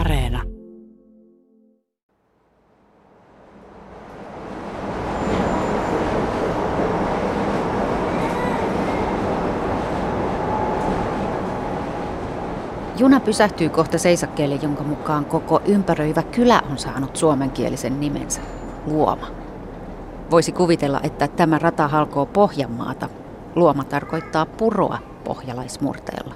Areena. Juna pysähtyy kohta seisakkeelle, jonka mukaan koko ympäröivä kylä on saanut suomenkielisen nimensä, Luoma. Voisi kuvitella, että tämä rata halkoo Pohjanmaata. Luoma tarkoittaa puroa pohjalaismurteella.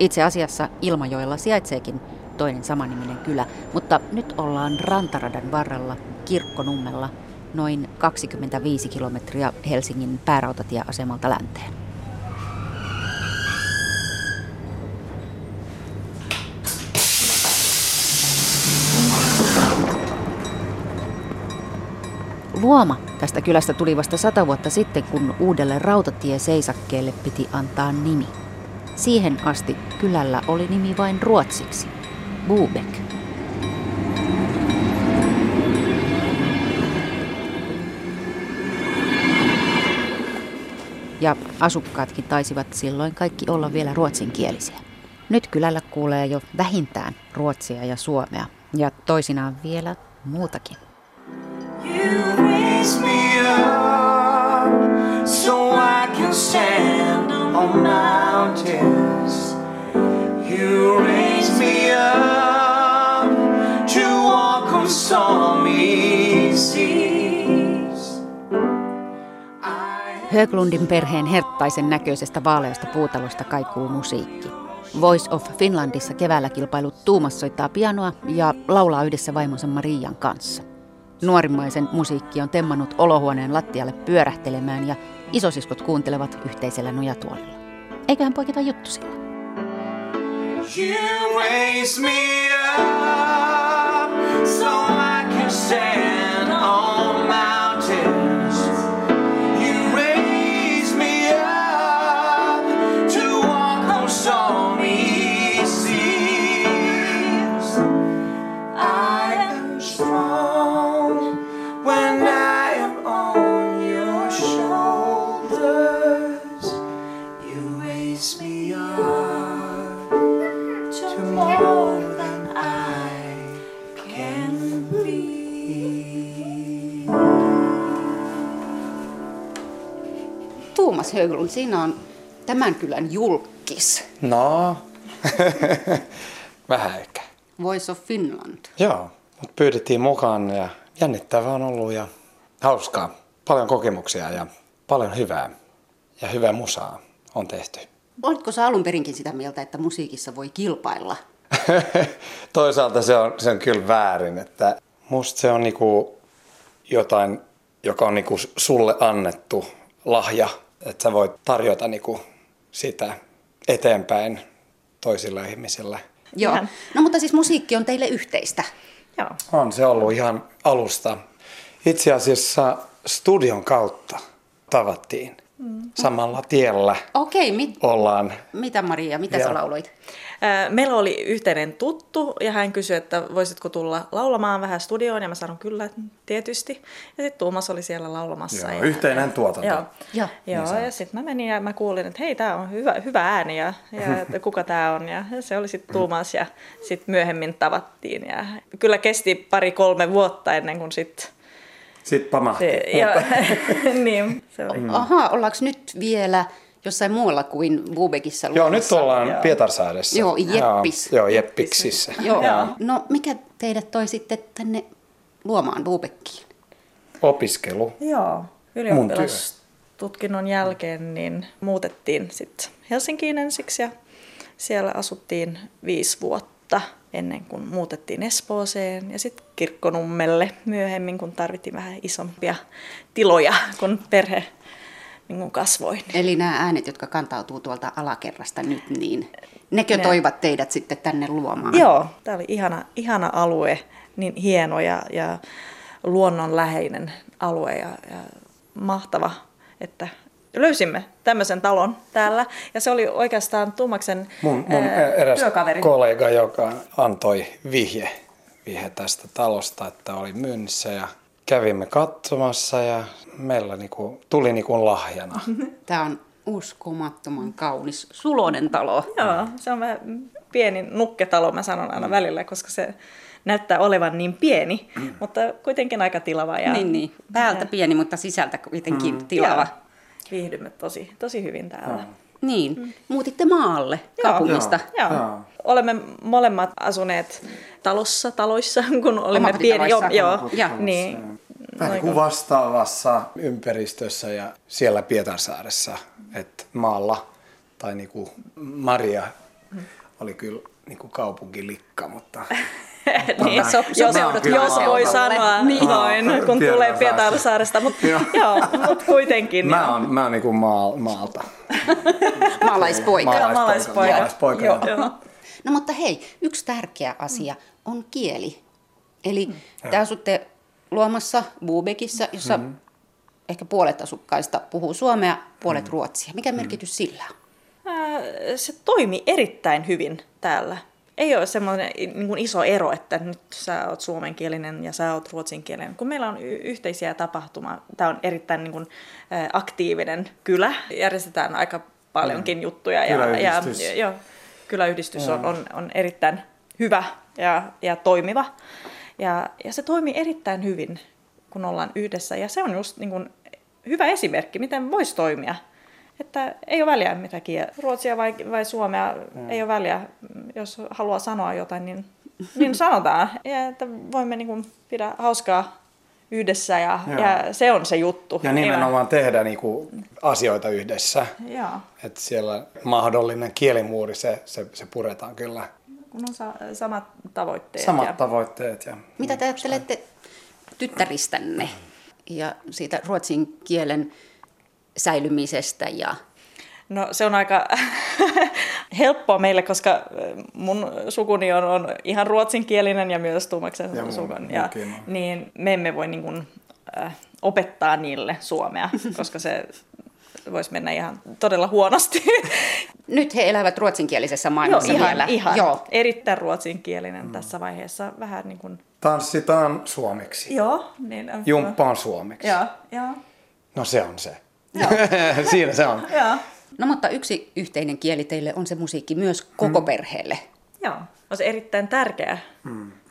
Itse asiassa Ilmajoella sijaitseekin toinen samaniminen kylä, mutta nyt ollaan Rantaradan varrella Kirkkonummella noin 25 kilometriä Helsingin päärautatieasemalta länteen. Luoma tästä kylästä tuli vasta 100 vuotta sitten, kun uudelle rautatienseisakkeelle piti antaa nimi. Siihen asti kylällä oli nimi vain ruotsiksi, Bobäck. Ja asukkaatkin taisivat silloin kaikki olla vielä ruotsinkielisiä. Nyt kylällä kuulee jo vähintään ruotsia ja suomea, ja toisinaan vielä muutakin. Höglundin perheen herttaisen näköisestä vaaleasta puutalosta kaikuu musiikki. Voice of Finlandissa keväällä kilpailut Tuomas soittaa pianoa ja laulaa yhdessä vaimonsa Marian kanssa. Nuorimmaisen musiikki on temmannut olohuoneen lattialle pyörähtelemään ja isosiskot kuuntelevat yhteisellä nojatuolilla. Eiköhän poiketa juttu sillä. Tuomas Höglund, siinä on tämän kylän julkkis. No, vähän ehkä. Voice of Finland. Joo, mut pyydettiin mukaan ja jännittävää on ollut ja hauskaa. Paljon kokemuksia ja paljon hyvää ja hyvää musaa on tehty. Oletko sä alun perinkin sitä mieltä, että musiikissa voi kilpailla? Toisaalta se on kyllä väärin, että musta se on niinku jotain, joka on niinku sulle annettu lahja, että sä voit tarjota niinku sitä eteenpäin toisille ihmisille. Joo, no mutta siis musiikki on teille yhteistä. Joo. On se ollut ihan alusta. Itse asiassa studion kautta tavattiin. Samalla tiellä. Okei, ollaan. Mitä Maria, mitä sä lauloit? Meillä oli yhteinen tuttu ja hän kysyi, että voisitko tulla laulamaan vähän studioon ja mä sanoin kyllä, tietysti. Ja sitten Tuomas oli siellä laulamassa. Joo, ja yhteinen tuotanto. Joo, ja sitten mä menin ja mä kuulin, että hei, tää on hyvä ääni ja kuka tää on. Ja se oli sitten Tuomas ja sitten myöhemmin tavattiin. Ja kyllä kesti 2-3 vuotta ennen kuin sitten... Sitten pamahti. Niin. Aha, ollaanko nyt vielä jossain muualla kuin Bobäckissä? Joo, nyt ollaan Pietarsaaressa. Joo, Jeppiksissä. Joo. No, mikä teidät toi sitten tänne Luomaan Bobäckiin? Opiskelu. Joo, ylioppilastutkinnon jälkeen niin muutettiin sitten Helsinkiin ensiksi ja siellä asuttiin 5 vuotta. Ennen kuin muutettiin Espooseen ja sitten Kirkkonummelle myöhemmin, kun tarvittiin vähän isompia tiloja, kun perhe niin kasvoi. Eli nämä äänet, jotka kantautuu tuolta alakerrasta nyt, niin nekö toivat teidät sitten tänne Luomaan? Joo, tämä oli ihana alue, niin hieno ja luonnonläheinen alue ja mahtava, että... Löysimme tämmöisen talon täällä, ja se oli oikeastaan Tuomaksen mun eräs työkaveri. Kollega, joka antoi vihje tästä talosta, että oli myynnissä, ja kävimme katsomassa, ja meillä tuli lahjana. Tämä on uskomattoman kaunis, suloinen talo. Joo, se on vähän pieni nukketalo, mä sanon aina välillä, koska se näyttää olevan niin pieni, mutta kuitenkin aika tilava. Ja, niin. Päältä pieni, mutta sisältä kuitenkin tilava. Ja viihdymme tosi hyvin täällä. Niin, muutitte maalle kaupungista. Joo. Olemme molemmat asuneet taloissa, kun olimme pieni. Niin. Vähän kuin vastaavassa ympäristössä ja siellä Pietarsaaressa, että maalla, tai niin kuin Maria oli kyllä niin kuin kaupunkilikka, mutta... niin, jos voi sanoa noin, kun tulee Pietarsaaresta, mutta kuitenkin. Mä oon niin kuin maalta. Maalaispoika. Joo. No mutta hei, yksi tärkeä asia on kieli. Eli te asutte Luomassa, Bobäckissä, jossa ehkä puolet asukkaista puhuu suomea, puolet ruotsia. Mikä merkitys sillä on? Se toimi erittäin hyvin täällä. Ei ole semmoinen niin kuin iso ero, että nyt sä oot suomenkielinen ja sä oot ruotsinkielinen. Kun meillä on yhteisiä tapahtumia, tämä on erittäin niin kuin aktiivinen kylä. Järjestetään aika paljonkin juttuja. Ja kyläyhdistys on erittäin hyvä ja toimiva. Ja se toimii erittäin hyvin, kun ollaan yhdessä. Ja se on just niin kuin hyvä esimerkki, miten voisi toimia. Että ei ole väliä mitään ruotsia vai suomea, ei ole väliä. Jos haluaa sanoa jotain, niin sanotaan. Ja että voimme niin kuin pidä hauskaa yhdessä ja se on se juttu. Ja nimenomaan tehdä niin kuin asioita yhdessä. Että siellä mahdollinen kielimuuri, se puretaan kyllä. Kun on samat tavoitteet. Mitä te ajattelette tyttäristänne ja siitä ruotsin kielen säilymisestä? No se on aika helppoa meille, koska mun sukuni on ihan ruotsinkielinen ja myös Tuomaksen sukun. Niin me emme voi niin kuin, opettaa niille suomea, koska se... voisi mennä ihan todella huonosti. Nyt he elävät ruotsinkielisessä maailmassa vielä. Ihan. Erittäin ruotsinkielinen tässä vaiheessa. Vähän niin kuin... Tanssitaan suomeksi. Jumppa on suomeksi. No se on se. Siinä se on. No mutta yksi yhteinen kieli teille on se musiikki myös koko perheelle. On se erittäin tärkeä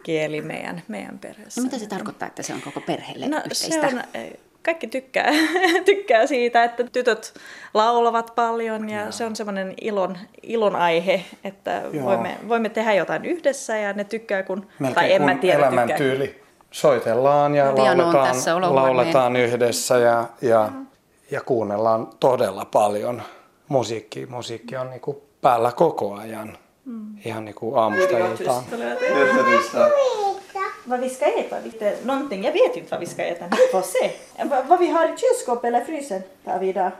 kieli meidän perheessä. No mitä se tarkoittaa, että se on koko perheelle yhteistä? Kaikki tykkää siitä, että tytöt laulavat paljon ja se on semmoinen ilon aihe, että voimme tehdä jotain yhdessä ja ne tykkää, tai en mä tiedä, elämäntyyli. Soitellaan ja lauletaan yhdessä ja kuunnellaan todella paljon musiikkia. Musiikki on niinku päällä koko ajan, ihan niinku aamusta iltaan. Vad vi ska äta, lite någonting. Jag vet inte vad vi ska äta. Ni får se. Vad vi har i kylskåpet eller frysen tar vi idag.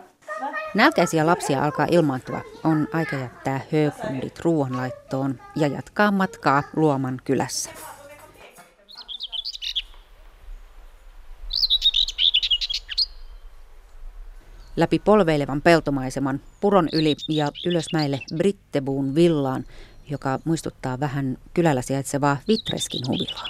Nälkäisiä lapsia alkaa ilmaantua. On aika jättää Höglundit ruoanlaittoon ja jatkaa matkaa Luoman kylässä. Läpi polveilevan peltomaiseman puron yli ja ylösmäille Brittebun villaan, joka muistuttaa vähän kylällä sijaitsevaa Vitreskin huvilaa.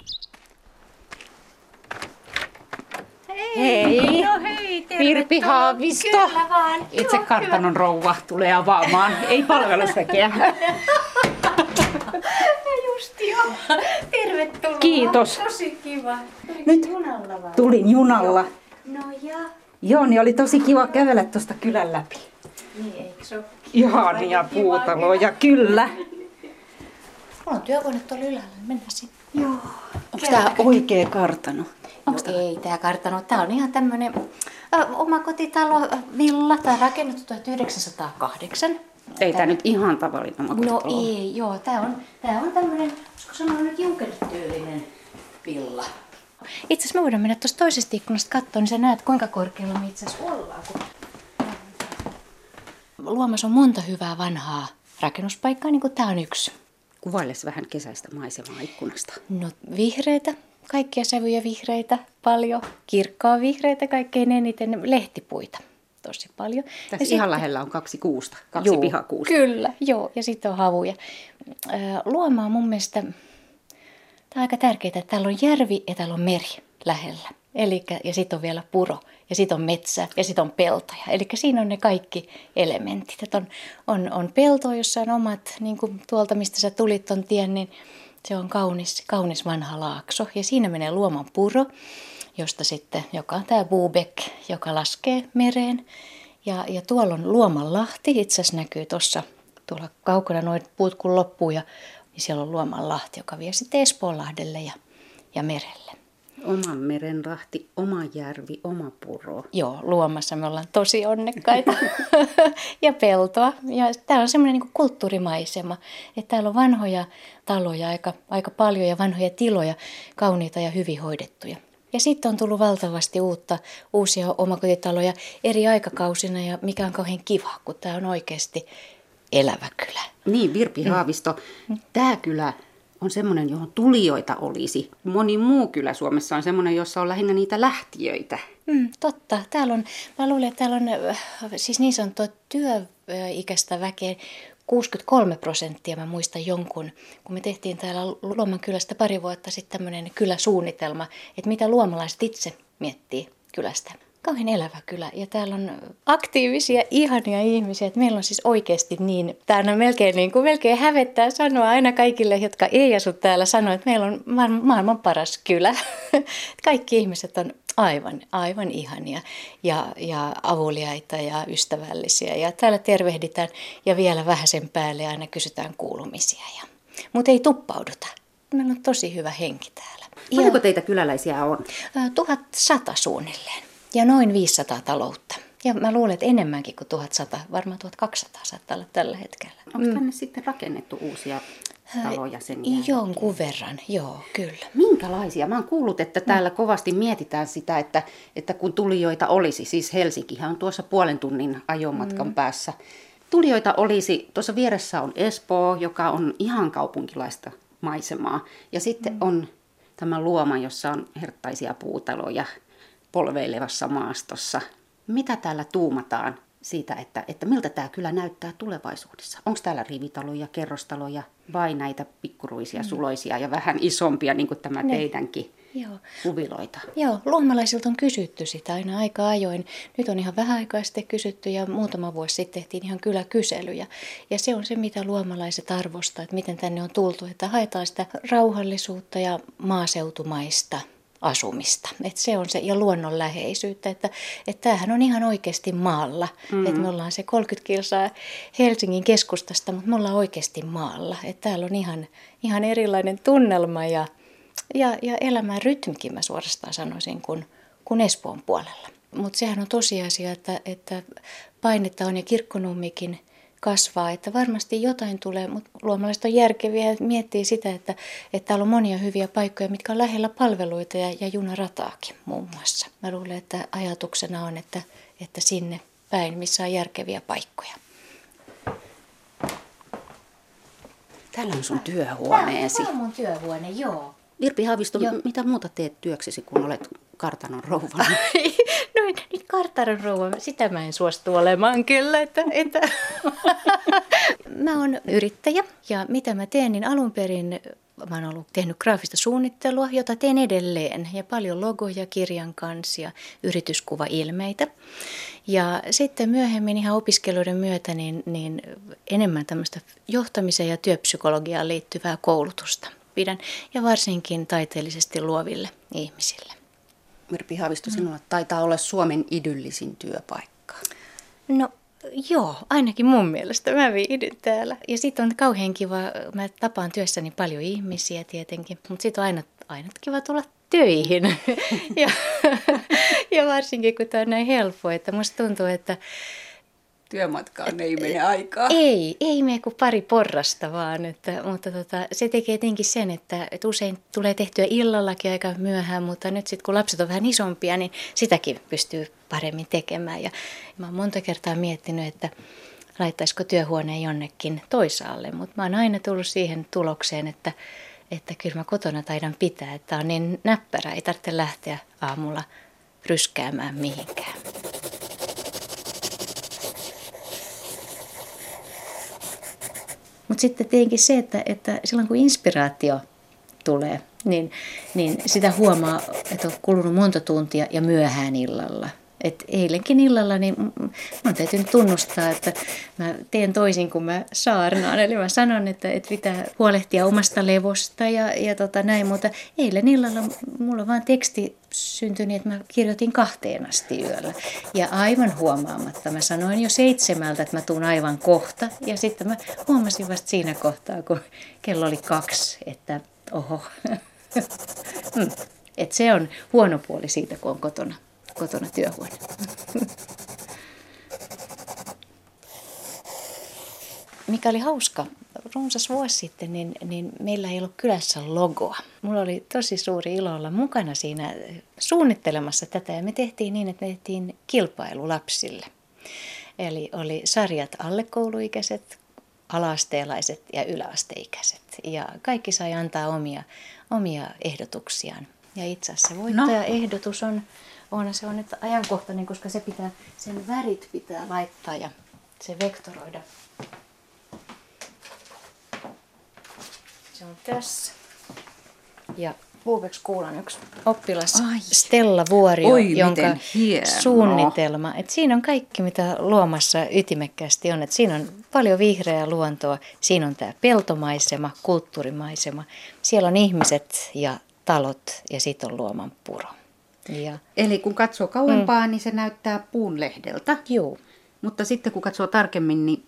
Hei! No hei, Virpi Haavisto! Kyllä vaan! Itse kartanon rouva tulee avaamaan, ei palvelusväkeä. Just jo! Tervetuloa! Kiitos! Tosi kiva! Nyt junalla vai? Tulin junalla. No ja? Joo, niin oli tosi kiva kävellä tuosta kylän läpi. Niin, eikö se ole? Ihania puutaloja, kyllä! Mulla on työkone tuolla ylällä, mennään sinne. Joo. Onko tämä oikea kartano? Ei tämä kartano. Tämä on ihan tämmöinen omakotitalo, villa. Tämä on rakennettu 1908. Ei tämä nyt ihan tavallinen omakotitalo. No ei, joo. Tämä on tämmöinen, olisiko sanoa nyt junkerityylinen villa. Itse asiassa me voidaan mennä tuosta toisesta ikkunasta katsoa, niin sä näet kuinka korkealla me itse asiassa ollaan. Luomassa on monta hyvää vanhaa rakennuspaikkaa, niin kuin tämä on yksi. Kuvailisi vähän kesäistä maisemaa ikkunasta. No vihreitä, kaikkia sävyjä vihreitä, paljon kirkkaa vihreitä, kaikkein eniten lehtipuita, tosi paljon. Tässä ja ihan sitten, lähellä on kaksi pihakuusta. Kyllä, joo, ja sitten on havuja. Luoma on mun mielestä, tämä on aika tärkeää, että täällä on järvi ja täällä on meri lähellä. Elikkä, ja sitten on vielä puro, ja sitten on metsä, ja sitten on peltoja. Eli siinä on ne kaikki elementit. Että on pelto, jossa on omat, niin kuin tuolta mistä sä tulit ton tien, niin se on kaunis vanha laakso. Ja siinä menee Luoman puro, josta sitten, joka on tämä Bobäck, joka laskee mereen. Ja tuolla on Luoman lahti, itse asiassa näkyy tuossa tuolla kaukana noin puut kun loppuu, ja niin siellä on Luoman lahti, joka vie sitten Espoonlahdelle ja merelle. Oman meren lahti, oma järvi, oma puro. Joo, Luomassa me ollaan tosi onnekkaita ja peltoa. Ja täällä on semmoinen niin kuin kulttuurimaisema, että täällä on vanhoja taloja aika paljon ja vanhoja tiloja, kauniita ja hyvin hoidettuja. Ja sitten on tullut valtavasti uusia omakotitaloja eri aikakausina ja mikä on kauhean kiva, kun tämä on oikeasti elävä kylä. Niin, Virpi Haavisto, tämä kylä on semmoinen, johon tulijoita olisi. Moni muu kylä Suomessa on semmoinen, jossa on lähinnä niitä lähtijöitä. Totta. Täällä on, mä luulen, että täällä on siis niin sanottua työikäistä väkeä 63%, mä muistan jonkun, kun me tehtiin täällä Luoman kylästä pari vuotta sitten tämmöinen kyläsuunnitelma, että mitä luomalaiset itse miettii kylästä. Kauhean elävä kylä ja täällä on aktiivisia, ihania ihmisiä, että meillä on siis oikeasti niin, täällä melkein, niin kuin, melkein hävettää sanoa aina kaikille, jotka ei asu täällä, sanoa, että meillä on maailman paras kylä. Kaikki ihmiset on aivan ihania ja avuliaita ja ystävällisiä ja täällä tervehditään ja vielä vähän sen päälle aina kysytään kuulumisia, mutta ei tuppauduta. Meillä on tosi hyvä henki täällä. Paljonko teitä kyläläisiä on? 1100 suunnilleen. Ja noin 500 taloutta. Ja mä luulen, että enemmänkin kuin 1100, varmaan 1200 saattaa olla tällä hetkellä. Onko tänne sitten rakennettu uusia taloja sen jälkeen? Jonkun verran, joo, kyllä. Minkälaisia? Mä oon kuullut, että täällä kovasti mietitään sitä, että kun tulijoita olisi, siis Helsinkihän on tuossa puolen tunnin ajomatkan päässä. Tulijoita olisi, tuossa vieressä on Espoo, joka on ihan kaupunkilaista maisemaa. Ja sitten on tämä Luoma, jossa on herttaisia puutaloja polveilevassa maastossa. Mitä täällä tuumataan siitä, että miltä tämä kylä näyttää tulevaisuudessa? Onko täällä rivitaloja, kerrostaloja vai näitä pikkuruisia, suloisia ja vähän isompia, niin kuin tämä teidänkin kuviloita? Joo, luomalaisilta on kysytty sitä aina aika ajoin. Nyt on ihan vähän aikaa sitten kysytty ja muutama vuosi sitten tehtiin ihan kyläkyselyjä. Ja se on se, mitä luomalaiset arvostaa, että miten tänne on tultu, että haetaan sitä rauhallisuutta ja maaseutumaista asumista. Että se on se, ja luonnonläheisyyttä, että tämähän on ihan oikeasti maalla. Että me ollaan se 30 kilsaa Helsingin keskustasta, mutta me ollaan oikeasti maalla. Että täällä on ihan erilainen tunnelma ja elämän rytmikin mä suorastaan sanoisin kuin Espoon puolella. Mutta sehän on tosiasia, että painetta on ja Kirkkonummikin kasvaa, että varmasti jotain tulee, mutta luomalaiset on järkeviä ja miettii sitä, että täällä on monia hyviä paikkoja, mitkä on lähellä palveluita ja junarataakin muun muassa. Mä luulen, että ajatuksena on, että sinne päin, missä on järkeviä paikkoja. Täällä on sun työhuoneesi. Täällä on mun työhuone, joo. Virpi Haavisto, mitä muuta teet työksesi, kun olet kartanon rouvana? No nyt kartanon rouva, sitä mä en suostu olemaan kyllä. Että. Mä oon yrittäjä ja mitä mä teen, niin alun perin mä oon tehnyt graafista suunnittelua, jota teen edelleen. Ja paljon logoja, kirjan kansia, yrityskuvailmeitä. Ja sitten myöhemmin ihan opiskeluiden myötä niin enemmän tämmöistä johtamiseen ja työpsykologiaan liittyvää koulutusta pidän. Ja varsinkin taiteellisesti luoville ihmisille. Virpi Haavisto, sinulla taitaa olla Suomen idyllisin työpaikka. No joo, ainakin mun mielestä. Mä viihdyn täällä. Ja sit on kauhean kiva, mä tapaan työssäni paljon ihmisiä tietenkin, mutta sit on aina kiva tulla töihin. ja varsinkin kun tää on näin helppoa, että musta tuntuu, että työmatkaan ei mene aikaa. Ei mene kuin pari porrasta vaan. Mutta se tekee tietenkin sen, että usein tulee tehtyä illallakin aika myöhään, mutta nyt sitten kun lapset on vähän isompia, niin sitäkin pystyy paremmin tekemään. Ja mä oon monta kertaa miettinyt, että laittaisiko työhuoneen jonnekin toisaalle, mutta mä oon aina tullut siihen tulokseen, että kyllä mä kotona taidan pitää, että on niin näppärä, ei tarvitse lähteä aamulla ryskäämään mihinkään. Mutta sitten tietenkin se, että silloin kun inspiraatio tulee, niin sitä huomaa, että on kulunut monta tuntia ja myöhään illalla. Et eilenkin illalla niin minun täytyy nyt tunnustaa, että mä teen toisin kuin mä saarnaan. Eli mä sanon, että pitää huolehtia omasta levosta ja näin, mutta eilen illalla mulla vaan teksti syntyi niin, että mä kirjoitin 2 asti yöllä. Ja aivan huomaamatta mä sanoin jo 7, että mä tuun aivan kohta. Ja sitten mä huomasin vasta siinä kohtaa, kun kello oli 2, että oho. Että se on huono puoli siitä, kun on kotona työhuone. Mikä oli hauska, runsas vuosi sitten, niin meillä ei ollut kylässä logoa. Mulla oli tosi suuri ilo olla mukana siinä suunnittelemassa tätä, ja me tehtiin niin, että me tehtiin kilpailu lapsille. Eli oli sarjat alle kouluikäiset, ala-asteelaiset ja yläasteikäiset. Ja kaikki sai antaa omia ehdotuksiaan. Ja itse asiassa voittajaehdotus on että ajankohtainen, koska se pitää, sen värit pitää laittaa ja se vektoroida. Se on tässä. Ja Bobäck kuulan yksi oppilas Stella Vuorio, jonka suunnitelma. Et siinä on kaikki, mitä Luomassa ytimekkäästi on. Et siinä on paljon vihreää luontoa. Siinä on tämä peltomaisema, kulttuurimaisema. Siellä on ihmiset ja talot ja siitä on Luoman puro. Ja. Eli kun katsoo kauempaa, niin se näyttää puunlehdeltä. Joo. Mutta sitten kun katsoo tarkemmin, niin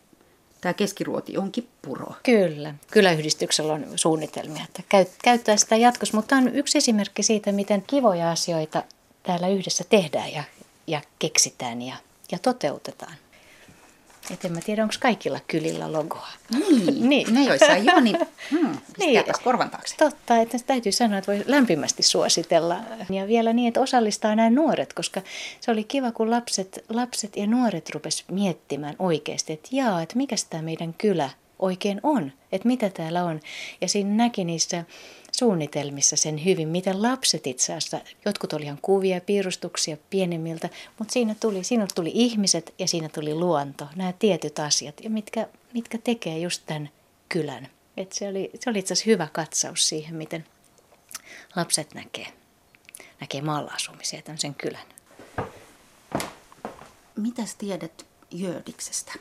tämä keskiruoti onkin puro. Kyllä. Kyläyhdistyksellä on suunnitelmia, että käyttää sitä jatkossa. Mutta on yksi esimerkki siitä, miten kivoja asioita täällä yhdessä tehdään ja keksitään ja toteutetaan. Et en mä tiedä, onko kaikilla kylillä logoa. Niin. Ne joissa ei ole, niin pistääpäs korvan taakse. Totta, että täytyy sanoa, että voi lämpimästi suositella. Ja vielä niin, että osallistaa nämä nuoret, koska se oli kiva, kun lapset ja nuoret rupes miettimään oikeasti, että että mikäs tämä meidän kylä oikein on, että mitä täällä on. Ja siinä näki niissä suunnitelmissa sen hyvin, miten lapset itse asiassa, jotkut oli ihan kuvia ja piirustuksia pienemmiltä, mutta siinä tuli ihmiset ja siinä tuli luonto, nämä tietyt asiat, ja mitkä tekee just tämän kylän. Et se oli itse asiassa hyvä katsaus siihen, miten lapset näkee maalla asumisen ja tämmöisen kylän. Mitäs tiedät Jördiksestä?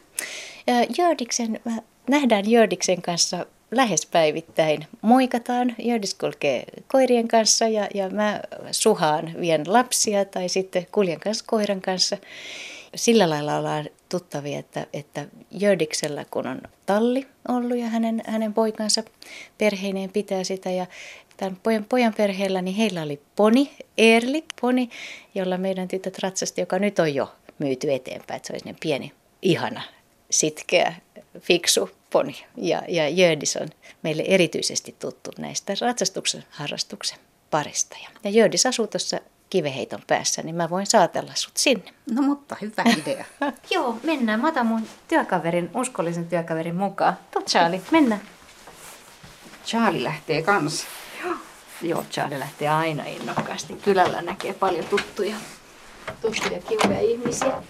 Nähdään Jördiksen kanssa lähes päivittäin. Moikataan, Jördis kulkee koirien kanssa ja mä suhaan, vien lapsia tai sitten kuljen kanssa koiran kanssa. Sillä lailla ollaan tuttavia, että Jördiksellä kun on talli ollut ja hänen poikansa perheineen pitää sitä ja tämän pojan perheellä, niin heillä oli Erlik poni, jolla meidän tytöt ratsasti, joka nyt on jo myyty eteenpäin, että se olisi pieni, ihana, sitkeä, fiksu poni. Ja Jördis on meille erityisesti tuttu näistä ratsastuksen harrastuksen parista. Ja Jördis asuu tuossa Kiveheiton päässä, niin mä voin saatella sut sinne. No mutta hyvä idea. Joo, mennään. Mä otan mun uskollisen työkaverin mukaan. Tuo Charlie, mennään. Charlie lähtee kanssa. Joo, Charlie lähtee aina innokkaasti. Kylällä näkee paljon tuttuja kivoja ihmisiä.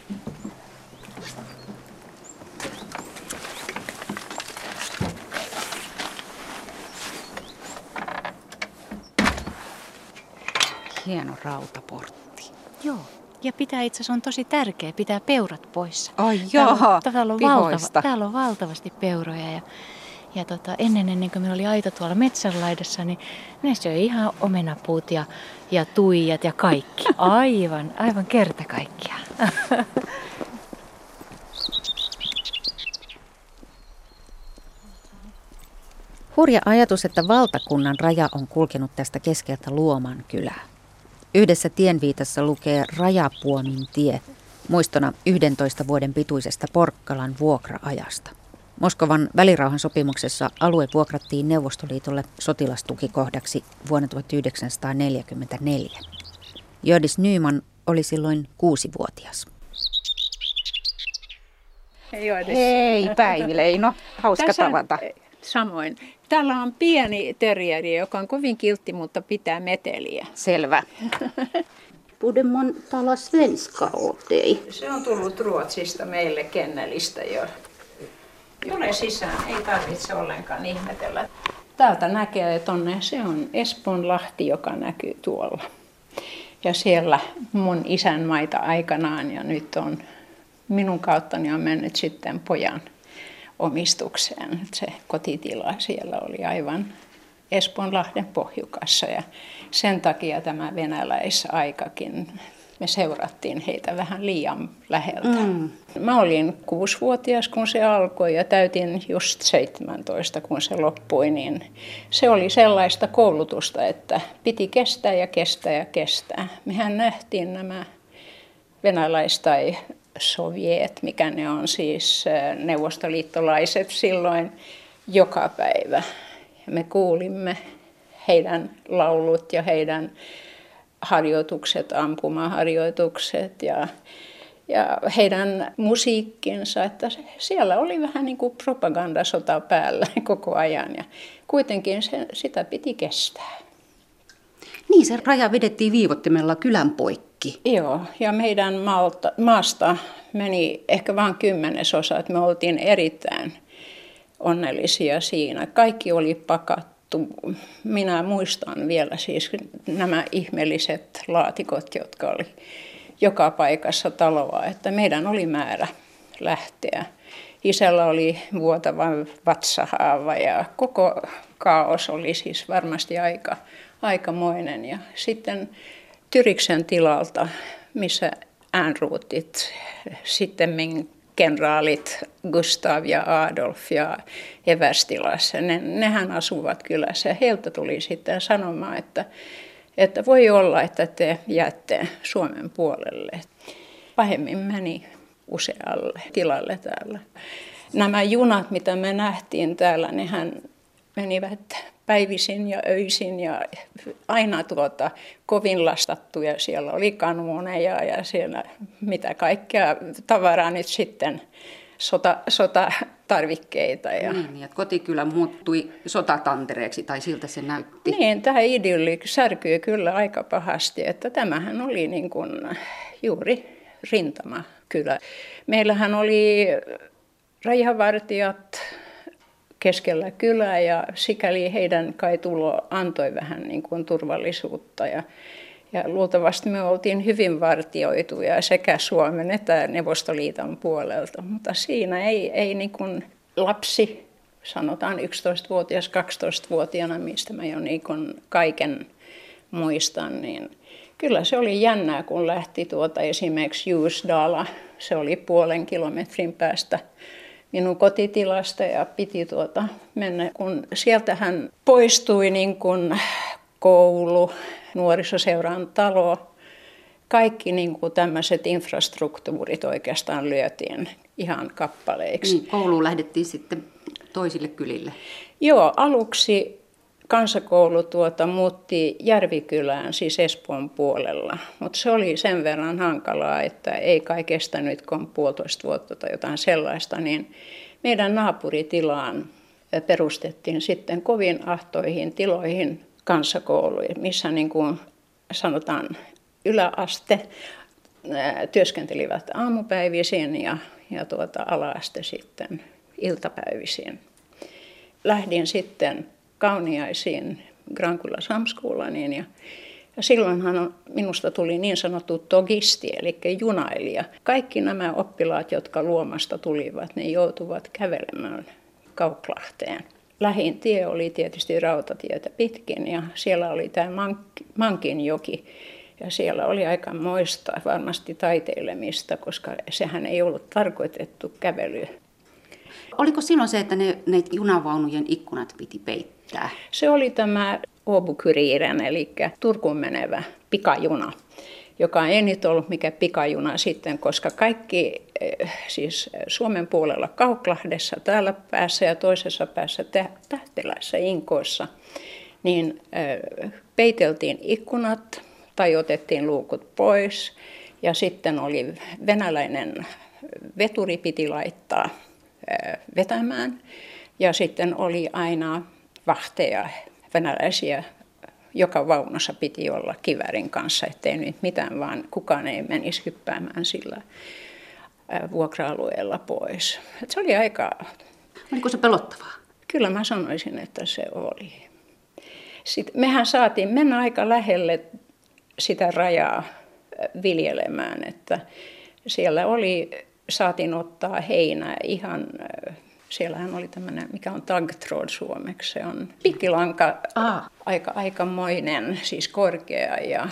Hieno rautaportti. Joo. Ja pitää itse asiassa, on tosi tärkeä, pitää peurat pois. Ai jaa, pihoista. Täällä on valtavasti peuroja. Ja ennen kuin meillä oli aita tuolla metsän laidassa, niin ne söi ihan omenapuut ja tuijat ja kaikki. Aivan kerta kaikkiaan. Hurja ajatus, että valtakunnan raja on kulkenut tästä keskeltä Luoman kylää. Yhdessä tienviitassa lukee Rajapuomin tie, muistona 11 vuoden pituisesta Porkkalan vuokraajasta. Moskovan välirauhan sopimuksessa alue vuokrattiin Neuvostoliitolle sotilastukikohdaksi vuonna 1944. Jördis Nyman oli silloin 6-vuotias. Hei Päivi Leino, hauska tavata. Samoin. Täällä on pieni terrieri, joka on kovin kiltti, mutta pitää meteliä. Selvä. Pudemon tala svenska otei. Se on tullut Ruotsista meille kennelistä jo. Tule sisään, ei tarvitse ollenkaan ihmetellä. Täältä näkee tuonne, se on Espoonlahti, joka näkyy tuolla. Ja siellä mun isän maita aikanaan ja nyt on minun kauttani on mennyt sitten pojan omistukseen. Se kotitila siellä oli aivan Espoonlahden pohjukassa ja sen takia tämä venäläisaikakin, me seurattiin heitä vähän liian läheltä. Mm. Mä olin 6-vuotias, kun se alkoi ja täytin just 17, kun se loppui. Niin se oli sellaista koulutusta, että piti kestää ja kestää ja kestää. Mehän nähtiin nämä venäläiset tai sovjet, mikä ne on siis neuvostoliittolaiset silloin joka päivä. Me kuulimme heidän laulut ja heidän harjoitukset, ampumaharjoitukset ja heidän musiikkinsa, että siellä oli vähän niin kuin propagandasota päällä koko ajan ja kuitenkin sitä piti kestää. Niin, se raja vedettiin viivottimella kylän poikki. Joo, ja meidän maasta meni ehkä vain 10%, että me oltiin erittäin onnellisia siinä. Kaikki oli pakattu. Minä muistan vielä siis nämä ihmeelliset laatikot, jotka oli joka paikassa taloa, että meidän oli määrä lähteä. Isällä oli vuotava vatsahaava ja koko kaos oli siis varmasti aikamoinen. Ja sitten Tyriksen tilalta, missä äänruutit, sitten kenraalit Gustav ja Adolf ja Evästilassa, nehän asuvat kylässä ja heiltä tuli sitten sanomaan, että voi olla, että te jäätte Suomen puolelle. Pahemmin meni usealle tilalle täällä. Nämä junat, mitä me nähtiin täällä, nehän menivät päivisin ja öisin ja aina kovin lastattuja. Siellä oli kanuuneja ja siellä mitä kaikkea tavaraa nyt sitten, sotatarvikkeita. Ja niin, että kotikylä muuttui sotatantereeksi tai siltä se näytti. Niin, tämä idylli särkyy kyllä aika pahasti, että tämähän oli niin kuin juuri rintamakylä. Meillähän oli rajavartijat keskellä kylää ja sikäli heidän kai tulo antoi vähän niin kuin turvallisuutta ja luultavasti me oltiin hyvin vartioituja sekä Suomen että Neuvostoliiton puolelta, mutta siinä ei niin kuin lapsi, sanotaan 11-vuotias, 12-vuotiaana, mistä mä jo niin kuin kaiken muistan, niin kyllä se oli jännää, kun lähti esimerkiksi Jusdala, se oli 0,5 kilometrin päästä minun kotitilasta ja piti mennä, kun sieltähän poistui niin kuin koulu, nuorisoseuran talo, kaikki niin kuin tämmöiset infrastruktuurit oikeastaan lyötiin ihan kappaleiksi. Niin, kouluun lähdettiin sitten toisille kylille. Joo, aluksi kansakoulu muutti Järvikylään, siis Espoon puolella, mutta se oli sen verran hankalaa, että ei kai kestänyt kuin 1,5 vuotta tai jotain sellaista, niin meidän naapuritilaan perustettiin sitten kovin ahtoihin tiloihin kansakouluja, missä niin kuin sanotaan yläaste työskentelivät aamupäivisiin ja alaaste sitten iltapäivisiin. Lähdin sitten Kauniaisiin Grankullan samskolaaniin ja silloinhan minusta tuli niin sanottu togisti, eli junailija. Kaikki nämä oppilaat, jotka Luomasta tulivat, ne joutuvat kävelemään Kauklahteen. Lähin tie oli tietysti rautatietä pitkin ja siellä oli tämä Mankinjoki ja siellä oli aika moista varmasti taiteilemista, koska sehän ei ollut tarkoitettu kävelyä. Oliko silloin se, että ne junavaunujen ikkunat piti peittää? Se oli tämä Obu-Kyriiren, eli Turkuun menevä pikajuna, joka ei nyt ollut mikään pikajuna sitten, koska kaikki siis Suomen puolella Kauklahdessa, täällä päässä ja toisessa päässä Tähtelässä, Inkoossa, niin peiteltiin ikkunat tai otettiin luukut pois ja sitten oli venäläinen veturi piti laittaa vetämään. Ja sitten oli aina vahteja, venäläisiä, joka vaunussa piti olla kiväärin kanssa, ettei nyt mitään, vaan kukaan ei menisi hyppäämään sillä vuokra-alueella pois. Et se oli aika... Oliko se pelottavaa? Kyllä mä sanoisin, että se oli. Sitten mehän saatiin mennä aika lähelle sitä rajaa viljelemään, että siellä oli, saatiin ottaa heinää ihan, siellähän oli tämmöinen, mikä on tagtråd suomeksi, se on pikilanka, aikamoinen, siis korkea ja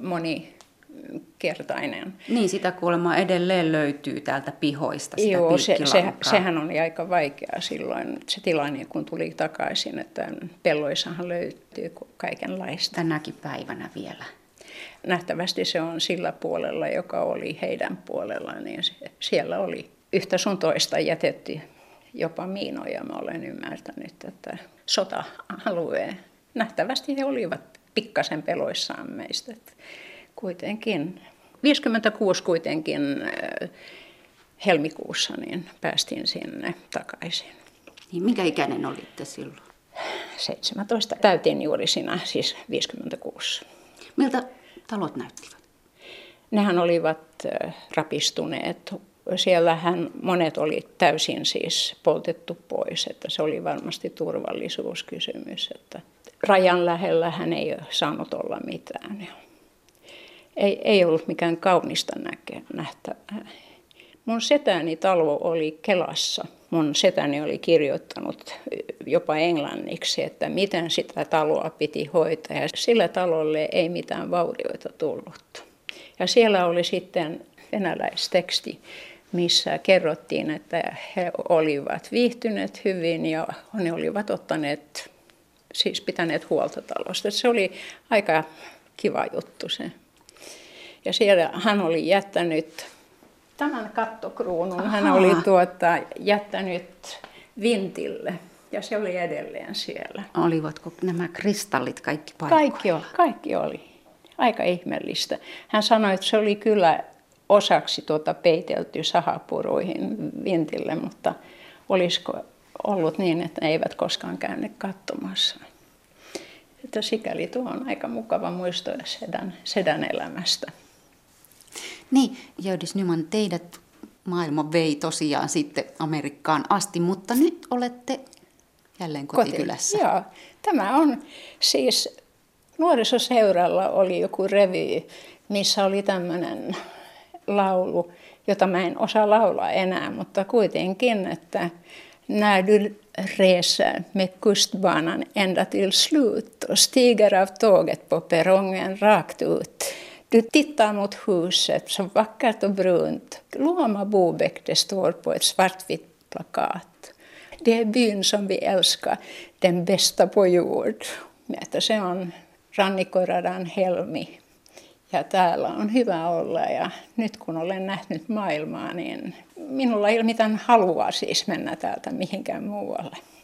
monikertainen. Niin, sitä kuulemma edelleen löytyy täältä pihoista, sitä piikkilankaa. Sehän oli aika vaikeaa silloin, se tilanne kun tuli takaisin, että pelloissahan löytyy kaikenlaista. Tänäkin päivänä vielä. Nähtävästi se on sillä puolella, joka oli heidän puolellaan, niin siellä oli yhtä sun toista jätetty jopa miinoja, mä olen ymmärtänyt, että sota-alueen. Nähtävästi he olivat pikkasen peloissaan meistä. Kuitenkin, 56 kuitenkin helmikuussa niin päästiin sinne takaisin. Niin, minkä ikäinen olitte silloin? 17. Täytin juuri sinä, siis 56. Miltä talot näyttivät? Nehän olivat rapistuneet. Siellähän monet oli täysin siis poltettu pois, että se oli varmasti turvallisuuskysymys. Että rajan lähellähän ei saanut olla mitään. Ei ollut mikään kaunista nähtävää. Mun setäni talo oli Kelassa. Mun setäni oli kirjoittanut jopa englanniksi, että miten sitä taloa piti hoitaa. Ja sillä talolle ei mitään vaurioita tullut. Ja siellä oli sitten venäläisteksti, missä kerrottiin, että he olivat viihtyneet hyvin ja he olivat ottaneet, siis pitäneet huolta talosta. Se oli aika kiva juttu se. Ja siellä hän oli jättänyt tämän kattokruunun, hän oli jättänyt vintille ja se oli edelleen siellä. Olivatko nämä kristallit kaikki paikoilla? Kaikki oli. Aika ihmeellistä. Hän sanoi, että se oli kyllä osaksi peitelty sahapuruihin vintille, mutta olisiko ollut niin, että ne eivät koskaan käyneet katsomassa. Että sikäli tuo on aika mukava muisto sedän elämästä. Niin, Jördis Nyman, teidät maailma vei tosiaan sitten Amerikkaan asti, mutta nyt olette jälleen kotikylässä. Joo, tämä on siis, nuorisoseuralla oli joku revy, missä oli tämmöinen laulu, jota mä en osaa laulaa enää, mutta kuitenkin, että näydy reser med kustbanan ända till slut och stiger av tåget på perrongen rakt ut. Du tittar mot huset så vackert och brunt. Luoma Bobäck, det står på ett svartvitt plakat. Det är byn som vi älskar, den bästa på jord. Että se on rannikkoradan helmi. Ja täällä on hyvä olla ja nyt kun olen nähnyt maailmaa, niin minulla ei ole mitään halua siis mennä täältä mihinkään muualle.